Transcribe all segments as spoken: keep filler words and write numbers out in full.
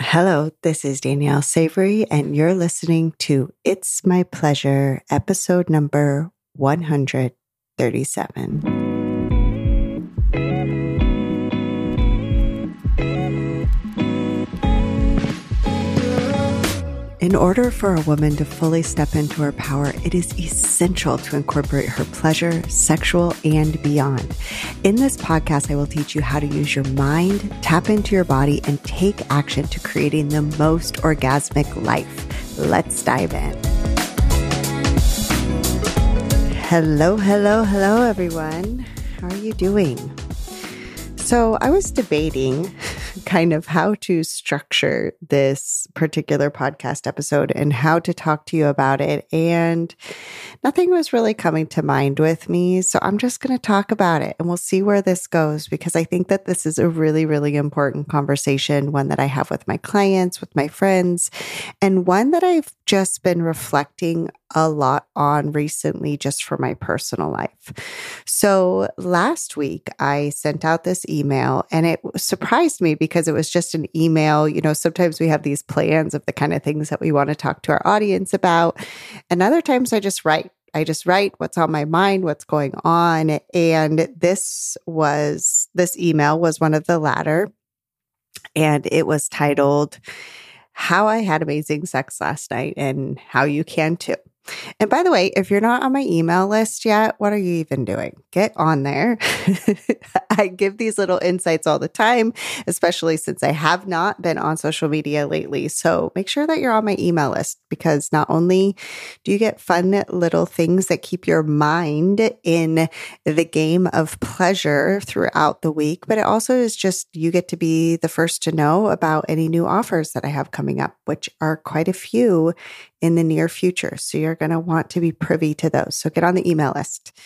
Hello, this is Danielle Savory, and you're listening to It's My Pleasure, episode number one hundred thirty-seven. In order for a woman to fully step into her power, it is essential to incorporate her pleasure, sexual, and beyond. In this podcast, I will teach you how to use your mind, tap into your body, and take action to creating the most orgasmic life. Let's dive in. Hello, hello, hello, everyone. How are you doing? So I was debating kind of how to structure this particular podcast episode and how to talk to you about it. And nothing was really coming to mind with me. So I'm just going to talk about it and we'll see where this goes, because I think that this is a really, really important conversation, one that I have with my clients, with my friends, and one that I've just been reflecting a lot on recently, just for my personal life. So last week I sent out this email, and it surprised me because it was just an email. You know, sometimes we have these plans of the kind of things that we want to talk to our audience about. And other times I just write, I just write what's on my mind, what's going on. And this was, this email was one of the latter, and it was titled How I Had Amazing Sex Last Night and How You Can Too. And by the way, if you're not on my email list yet, what are you even doing? Get on there. I give these little insights all the time, especially since I have not been on social media lately. So make sure that you're on my email list, because not only do you get fun little things that keep your mind in the game of pleasure throughout the week, but it also is just you get to be the first to know about any new offers that I have coming up, which are quite a few in the near future. So you're going to want to be privy to those. So get on the email list.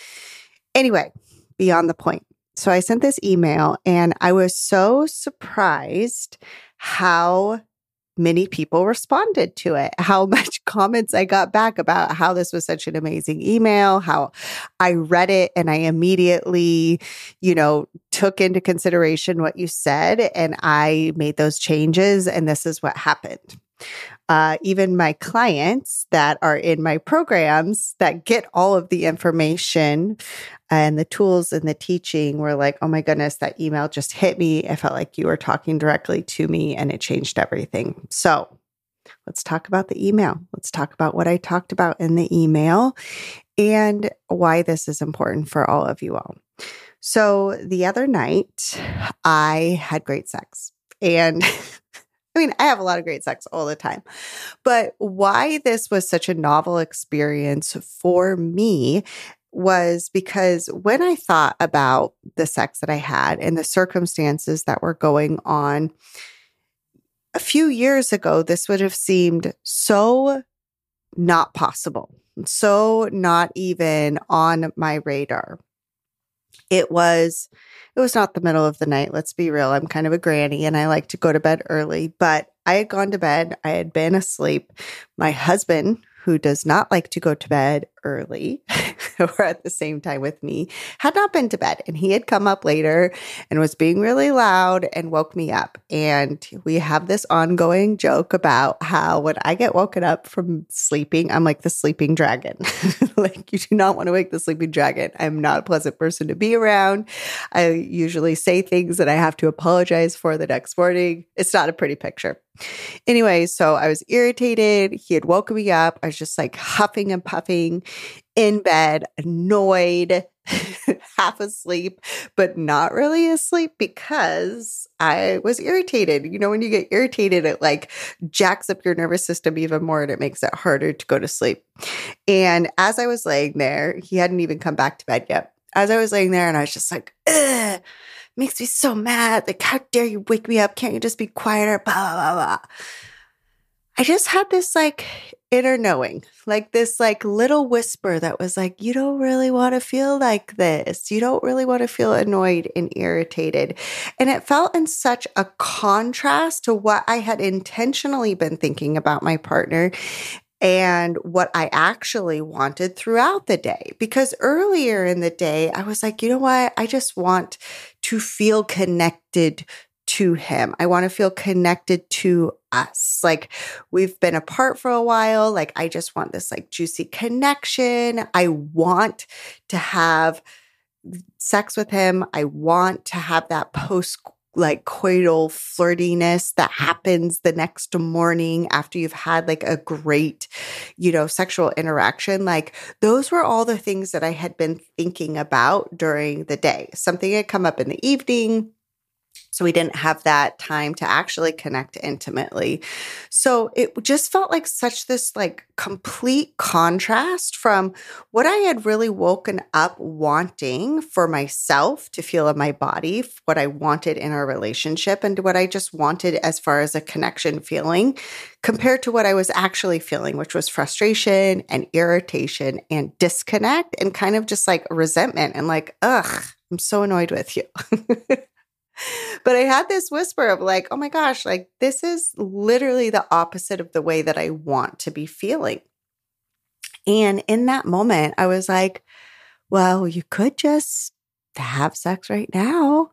Anyway, beyond the point. So I sent this email, and I was so surprised how many people responded to it, how much comments I got back about how this was such an amazing email, how I read it and I immediately, you know, took into consideration what you said, and I made those changes, and this is what happened. Uh, even my clients that are in my programs that get all of the information and the tools and the teaching were like, oh my goodness, that email just hit me. I felt like you were talking directly to me, and it changed everything. So let's talk about the email. Let's talk about what I talked about in the email and why this is important for all of you all. So the other night I had great sex, and I mean, I have a lot of great sex all the time, but why this was such a novel experience for me was because when I thought about the sex that I had and the circumstances that were going on a few years ago, this would have seemed so not possible, so not even on my radar. It was, it was not the middle of the night. Let's be real. I'm kind of a granny and I like to go to bed early, but I had gone to bed. I had been asleep. My husband, who does not like to go to bed early or at the same time with me, had not been to bed, and he had come up later and was being really loud and woke me up. And we have this ongoing joke about how when I get woken up from sleeping, I'm like the sleeping dragon. Like, you do not want to wake the sleeping dragon. I'm not a pleasant person to be around. I usually say things that I have to apologize for the next morning. It's not a pretty picture. Anyway, so I was irritated. He had woken me up. I was just like huffing and puffing in bed, annoyed, half asleep, but not really asleep because I was irritated. You know, when you get irritated, it like jacks up your nervous system even more, and it makes it harder to go to sleep. And as I was laying there, he hadn't even come back to bed yet. As I was laying there, and I was just like, ugh, makes me so mad. Like, how dare you wake me up? Can't you just be quieter? Blah, blah, blah, blah. I just had this like inner knowing, like this like little whisper that was like, you don't really want to feel like this. You don't really want to feel annoyed and irritated. And it felt in such a contrast to what I had intentionally been thinking about my partner and what I actually wanted throughout the day. Because earlier in the day, I was like, you know what? I just want to feel connected to him. I want to feel connected to us. Like, we've been apart for a while. Like, I just want this like juicy connection. I want to have sex with him. I want to have that post like coital flirtiness that happens the next morning after you've had like a great, you know, sexual interaction. Like, those were all the things that I had been thinking about during the day. Something had come up in the evening, so we didn't have that time to actually connect intimately. So it just felt like such this like complete contrast from what I had really woken up wanting for myself to feel in my body, what I wanted in our relationship, and what I just wanted as far as a connection feeling, compared to what I was actually feeling, which was frustration and irritation and disconnect and kind of just like resentment and like, ugh, I'm so annoyed with you. But I had this whisper of like, oh my gosh, like this is literally the opposite of the way that I want to be feeling. And in that moment, I was like, well, you could just have sex right now.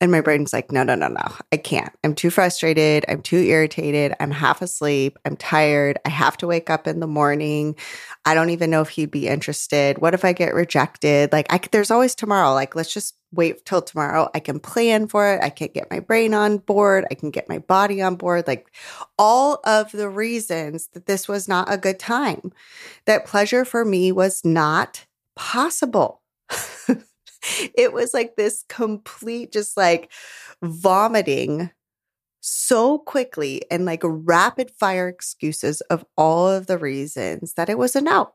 And my brain's like, no, no, no, no, I can't. I'm too frustrated. I'm too irritated. I'm half asleep. I'm tired. I have to wake up in the morning. I don't even know if he'd be interested. What if I get rejected? Like, I, there's always tomorrow. Like, let's just wait till tomorrow. I can plan for it. I can get my brain on board. I can get my body on board. Like, all of the reasons that this was not a good time, that pleasure for me was not possible. It was like this complete just like vomiting so quickly and like rapid fire excuses of all of the reasons that it was a no.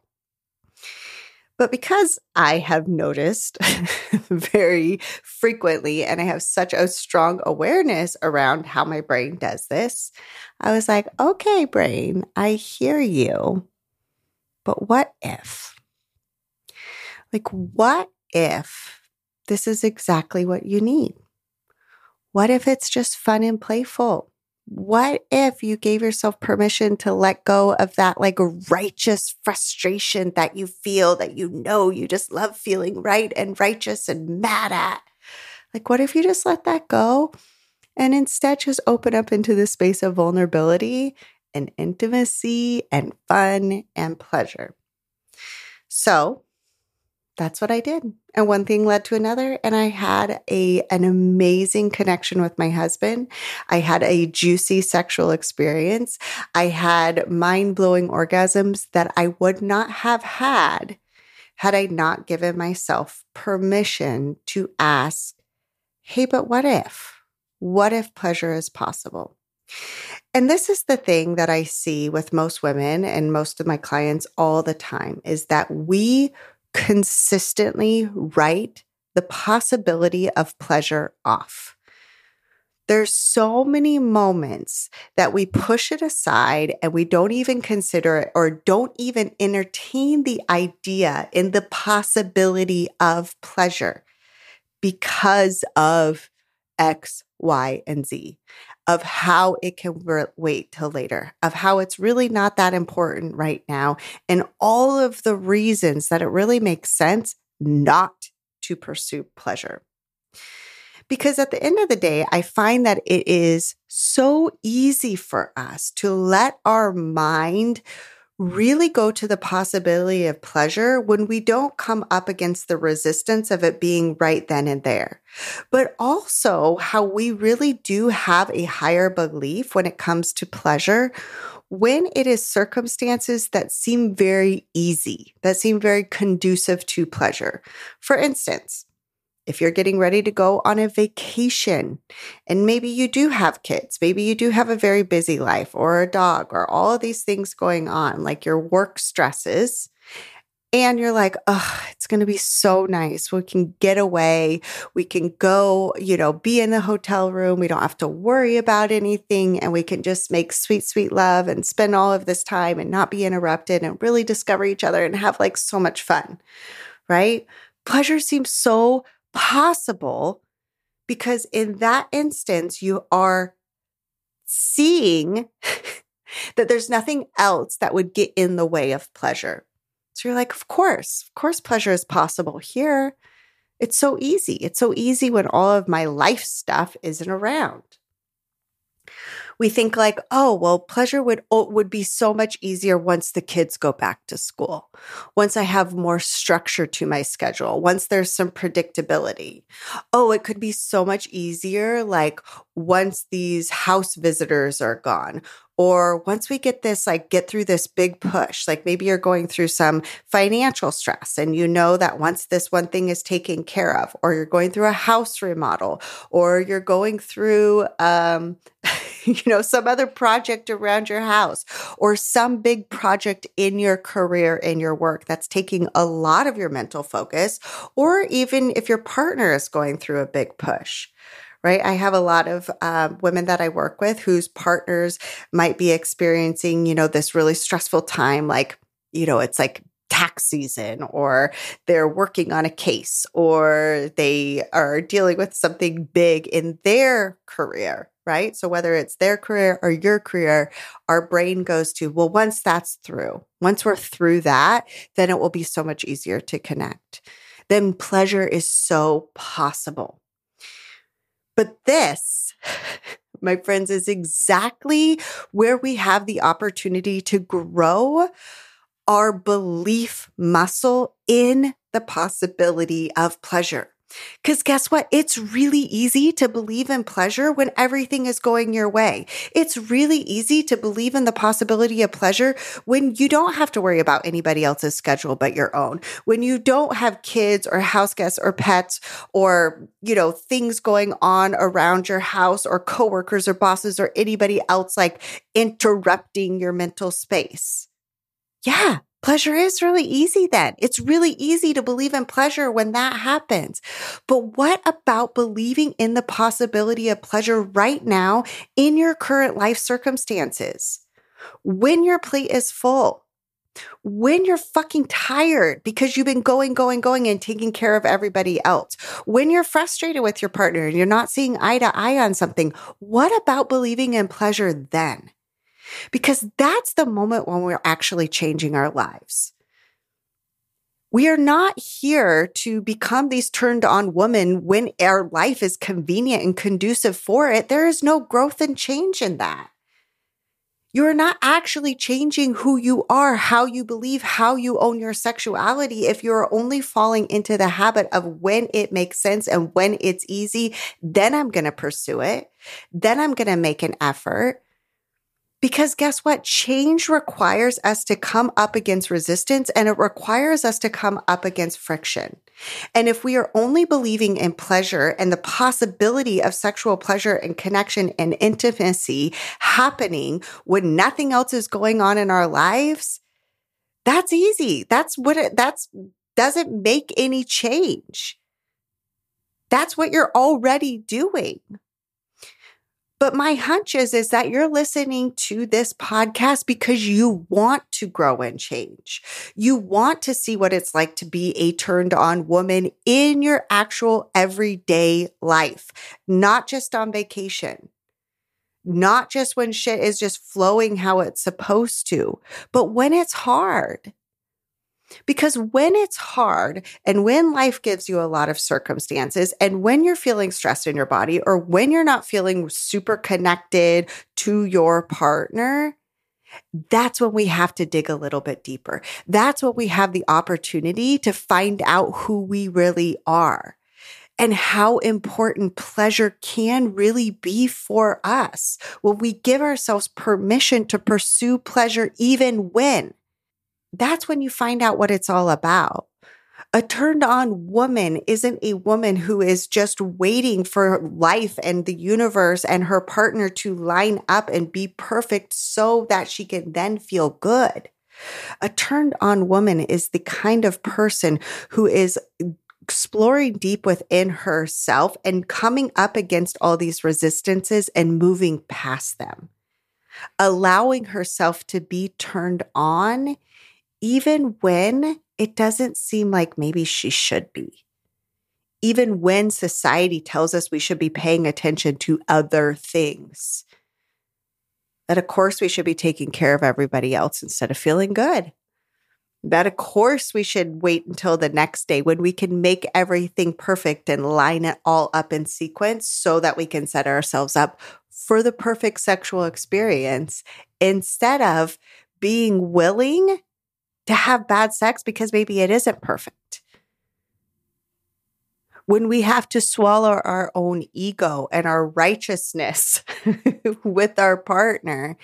But because I have noticed very frequently, and I have such a strong awareness around how my brain does this, I was like, okay, brain, I hear you. But what if? Like, what if this is exactly what you need? What if it's just fun and playful? What if you gave yourself permission to let go of that like righteous frustration that you feel, that you know you just love feeling right and righteous and mad at? Like, what if you just let that go and instead just open up into the space of vulnerability and intimacy and fun and pleasure? So that's what I did. And one thing led to another. And I had a, an amazing connection with my husband. I had a juicy sexual experience. I had mind-blowing orgasms that I would not have had had I not given myself permission to ask, hey, but what if? What if pleasure is possible? And this is the thing that I see with most women and most of my clients all the time, is that we consistently write the possibility of pleasure off. There's so many moments that we push it aside and we don't even consider it or don't even entertain the idea in the possibility of pleasure because of X, Y, and Z, of how it can wait till later, of how it's really not that important right now, and all of the reasons that it really makes sense not to pursue pleasure. Because at the end of the day, I find that it is so easy for us to let our mind really go to the possibility of pleasure when we don't come up against the resistance of it being right then and there. But also how we really do have a higher belief when it comes to pleasure when it is circumstances that seem very easy, that seem very conducive to pleasure. For instance, if you're getting ready to go on a vacation and maybe you do have kids, maybe you do have a very busy life or a dog or all of these things going on, like your work stresses, and you're like, oh, it's going to be so nice. We can get away. We can go, you know, be in the hotel room. We don't have to worry about anything. And we can just make sweet, sweet love and spend all of this time and not be interrupted and really discover each other and have like so much fun, right? Pleasure seems so possible because in that instance, you are seeing that there's nothing else that would get in the way of pleasure. So you're like, of course, of course, pleasure is possible here. It's so easy. It's so easy when all of my life stuff isn't around. We think like, oh, well, pleasure would would be so much easier once the kids go back to school, once I have more structure to my schedule, once there's some predictability. Oh, it could be so much easier like once these house visitors are gone, or once we get this, like get through this big push, like maybe you're going through some financial stress and you know that once this one thing is taken care of, or you're going through a house remodel, or you're going through, um, you know, some other project around your house, or some big project in your career, in your work that's taking a lot of your mental focus, or even if your partner is going through a big push. Right? I have a lot of uh, women that I work with whose partners might be experiencing, you know, this really stressful time, like, you know, it's like tax season, or they're working on a case, or they are dealing with something big in their career, right? So whether it's their career or your career, our brain goes to, well, once that's through, once we're through that, then it will be so much easier to connect. Then pleasure is so possible. But this, my friends, is exactly where we have the opportunity to grow our belief muscle in the possibility of pleasure. Because guess what? It's really easy to believe in pleasure when everything is going your way. It's really easy to believe in the possibility of pleasure when you don't have to worry about anybody else's schedule but your own, when you don't have kids or house guests or pets or, you know, things going on around your house or coworkers or bosses or anybody else like interrupting your mental space. Yeah. Pleasure is really easy then. It's really easy to believe in pleasure when that happens. But what about believing in the possibility of pleasure right now in your current life circumstances? When your plate is full, when you're fucking tired because you've been going, going, going and taking care of everybody else, when you're frustrated with your partner and you're not seeing eye to eye on something, what about believing in pleasure then? Because that's the moment when we're actually changing our lives. We are not here to become these turned-on women when our life is convenient and conducive for it. There is no growth and change in that. You are not actually changing who you are, how you believe, how you own your sexuality if you're only falling into the habit of when it makes sense and when it's easy, then I'm going to pursue it. Then I'm going to make an effort. Because guess what? Change requires us to come up against resistance, and it requires us to come up against friction. And if we are only believing in pleasure and the possibility of sexual pleasure and connection and intimacy happening when nothing else is going on in our lives, that's easy. That's what it, that's doesn't make any change. That's what you're already doing. But my hunch is, is that you're listening to this podcast because you want to grow and change. You want to see what it's like to be a turned-on woman in your actual everyday life, not just on vacation, not just when shit is just flowing how it's supposed to, but when it's hard. Because when it's hard and when life gives you a lot of circumstances and when you're feeling stressed in your body or when you're not feeling super connected to your partner, that's when we have to dig a little bit deeper. That's when we have the opportunity to find out who we really are and how important pleasure can really be for us when we give ourselves permission to pursue pleasure even when. That's when you find out what it's all about. A turned-on woman isn't a woman who is just waiting for life and the universe and her partner to line up and be perfect so that she can then feel good. A turned-on woman is the kind of person who is exploring deep within herself and coming up against all these resistances and moving past them, allowing herself to be turned on even when it doesn't seem like maybe she should be, even when society tells us we should be paying attention to other things, that of course we should be taking care of everybody else instead of feeling good, that of course we should wait until the next day when we can make everything perfect and line it all up in sequence so that we can set ourselves up for the perfect sexual experience instead of being willing to have bad sex because maybe it isn't perfect. When we have to swallow our own ego and our righteousness with our partner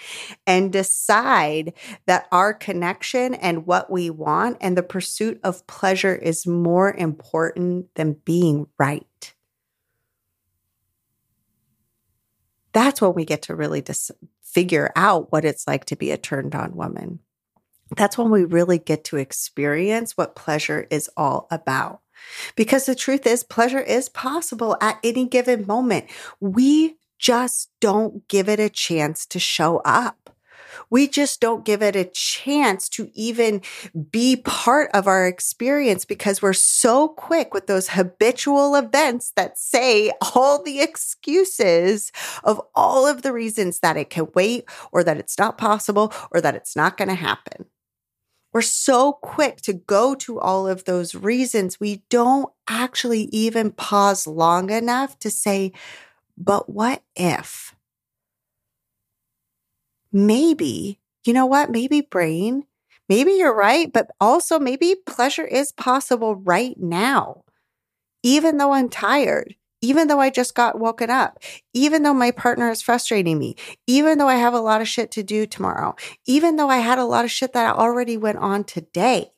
and decide that our connection and what we want and the pursuit of pleasure is more important than being right. That's when we get to really dis- figure out what it's like to be a turned-on woman. That's when we really get to experience what pleasure is all about. Because the truth is, pleasure is possible at any given moment. We just don't give it a chance to show up. We just don't give it a chance to even be part of our experience because we're so quick with those habitual events that say all the excuses of all of the reasons that it can wait or that it's not possible or that it's not going to happen. We're so quick to go to all of those reasons. We don't actually even pause long enough to say, but what if? Maybe, you know what? Maybe brain, maybe you're right, but also maybe pleasure is possible right now. Even though I'm tired, even though I just got woken up, even though my partner is frustrating me, even though I have a lot of shit to do tomorrow, even though I had a lot of shit that already went on today,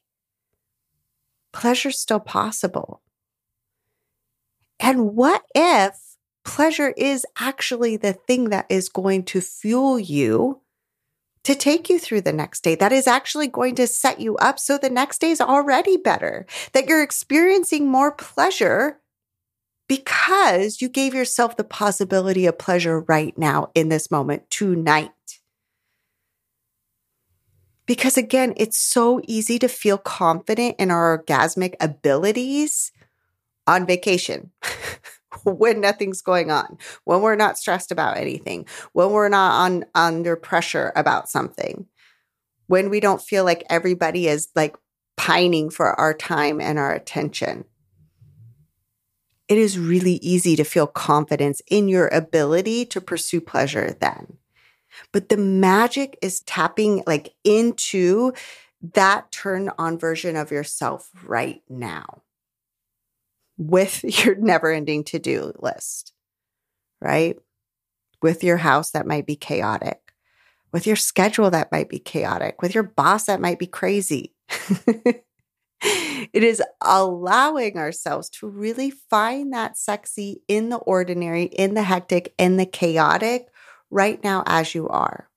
pleasure's still possible. And what if pleasure is actually the thing that is going to fuel you to take you through the next day, that is actually going to set you up so the next day is already better, that you're experiencing more pleasure because you gave yourself the possibility of pleasure right now in this moment, tonight. Because again, it's so easy to feel confident in our orgasmic abilities on vacation, when nothing's going on, when we're not stressed about anything, when we're not on under pressure about something, when we don't feel like everybody is like pining for our time and our attention. It is really easy to feel confidence in your ability to pursue pleasure then. But the magic is tapping like into that turn on version of yourself right now with your never ending to-do list, right? With your house that might be chaotic, with your schedule that might be chaotic, with your boss that might be crazy. It is allowing ourselves to really find that sexy in the ordinary, in the hectic, in the chaotic right now as you are.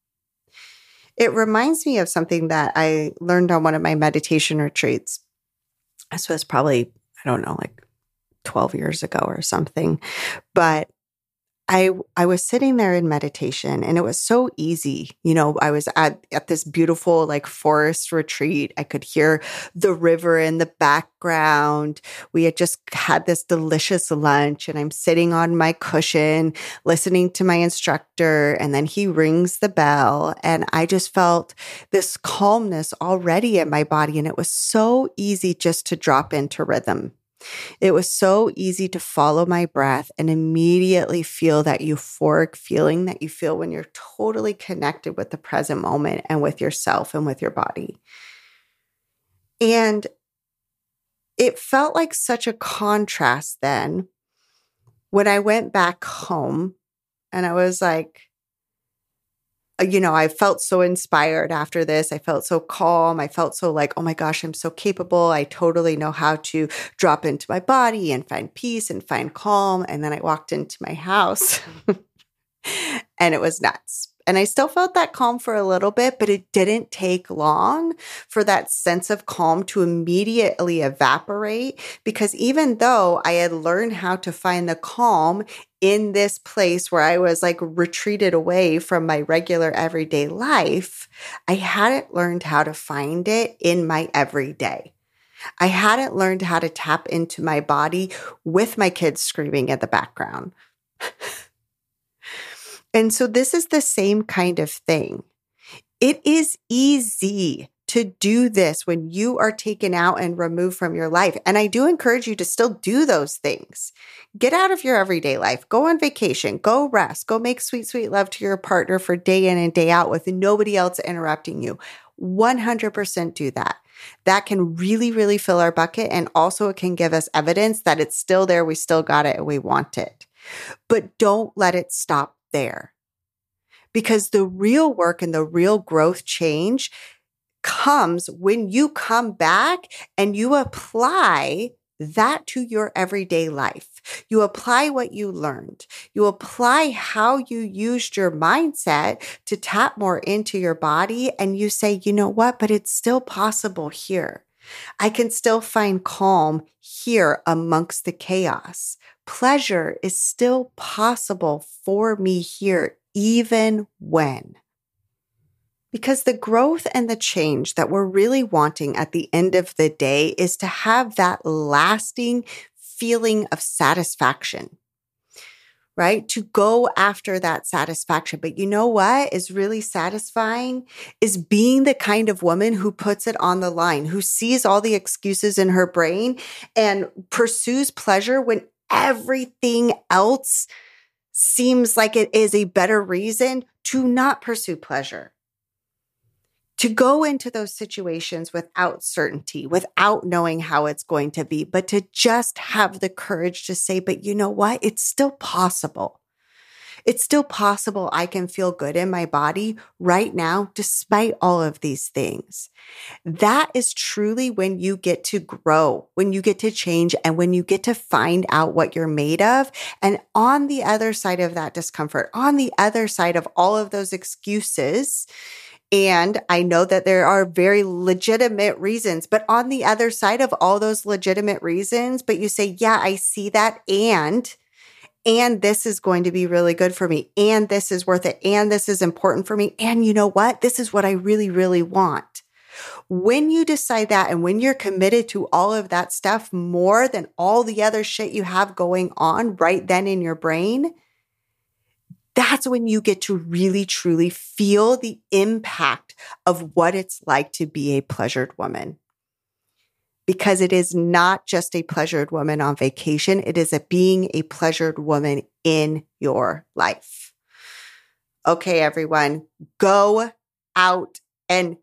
It reminds me of something that I learned on one of my meditation retreats. This was probably, I don't know, like twelve years ago or something. But I I was sitting there in meditation and it was so easy. You know, I was at, at this beautiful like forest retreat. I could hear the river in the background. We had just had this delicious lunch and I'm sitting on my cushion listening to my instructor and then he rings the bell and I just felt this calmness already in my body and it was so easy just to drop into rhythm. It was so easy to follow my breath and immediately feel that euphoric feeling that you feel when you're totally connected with the present moment and with yourself and with your body. And it felt like such a contrast then when I went back home and I was like, you know, I felt so inspired after this. I felt so calm. I felt so like, oh my gosh, I'm so capable. I totally know how to drop into my body and find peace and find calm. And then I walked into my house and it was nuts. And I still felt that calm for a little bit, but it didn't take long for that sense of calm to immediately evaporate because even though I had learned how to find the calm in this place where I was like retreated away from my regular everyday life, I hadn't learned how to find it in my everyday. I hadn't learned how to tap into my body with my kids screaming in the background. And so this is the same kind of thing. It is easy to do this when you are taken out and removed from your life. And I do encourage you to still do those things. Get out of your everyday life. Go on vacation. Go rest. Go make sweet, sweet love to your partner for day in and day out with nobody else interrupting you. one hundred percent do that. That can really, really fill our bucket. And also it can give us evidence that it's still there. We still got it and we want it. But don't let it stop there. Because the real work and the real growth change comes when you come back and you apply that to your everyday life. You apply what you learned. You apply how you used your mindset to tap more into your body. And you say, you know what? But it's still possible here. I can still find calm here amongst the chaos. Pleasure is still possible for me here, even when. Because the growth and the change that we're really wanting at the end of the day is to have that lasting feeling of satisfaction, right? To go after that satisfaction. But you know what is really satisfying is being the kind of woman who puts it on the line, who sees all the excuses in her brain and pursues pleasure when everything else seems like it is a better reason to not pursue pleasure. To go into those situations without certainty, without knowing how it's going to be, but to just have the courage to say, but you know what? It's still possible. It's still possible I can feel good in my body right now, despite all of these things. That is truly when you get to grow, when you get to change, and when you get to find out what you're made of. And on the other side of that discomfort, on the other side of all of those excuses, and I know that there are very legitimate reasons, but on the other side of all those legitimate reasons, but you say, yeah, I see that. And, and this is going to be really good for me. And this is worth it. And this is important for me. And you know what? This is what I really, really want. When you decide that, and when you're committed to all of that stuff more than all the other shit you have going on right then in your brain, that's when you get to really, truly feel the impact of what it's like to be a pleasured woman. Because it is not just a pleasured woman on vacation. It is a being a pleasured woman in your life. Okay, everyone, go out and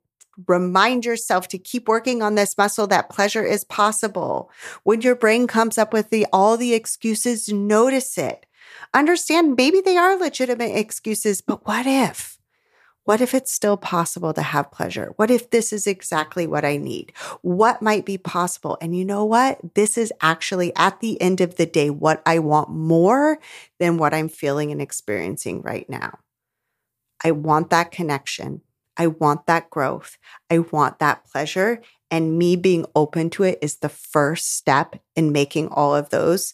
remind yourself to keep working on this muscle that pleasure is possible. When your brain comes up with the, all the excuses, notice it. Understand maybe they are legitimate excuses, but what if? What if it's still possible to have pleasure? What if this is exactly what I need? What might be possible? And you know what? This is actually at the end of the day what I want more than what I'm feeling and experiencing right now. I want that connection. I want that growth. I want that pleasure. And me being open to it is the first step in making all of those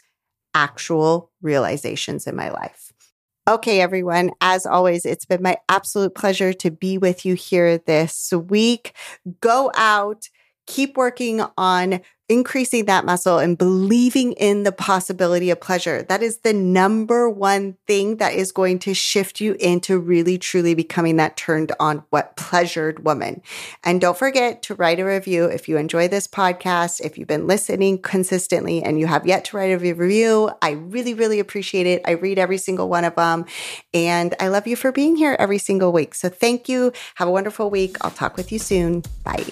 actual realizations in my life. Okay, everyone, as always, it's been my absolute pleasure to be with you here this week. Go out, keep working on increasing that muscle and believing in the possibility of pleasure. That is the number one thing that is going to shift you into really, truly becoming that turned on, what pleasured woman. And don't forget to write a review if you enjoy this podcast, if you've been listening consistently and you have yet to write a review. I really, really appreciate it. I read every single one of them. And I love you for being here every single week. So thank you. Have a wonderful week. I'll talk with you soon. Bye.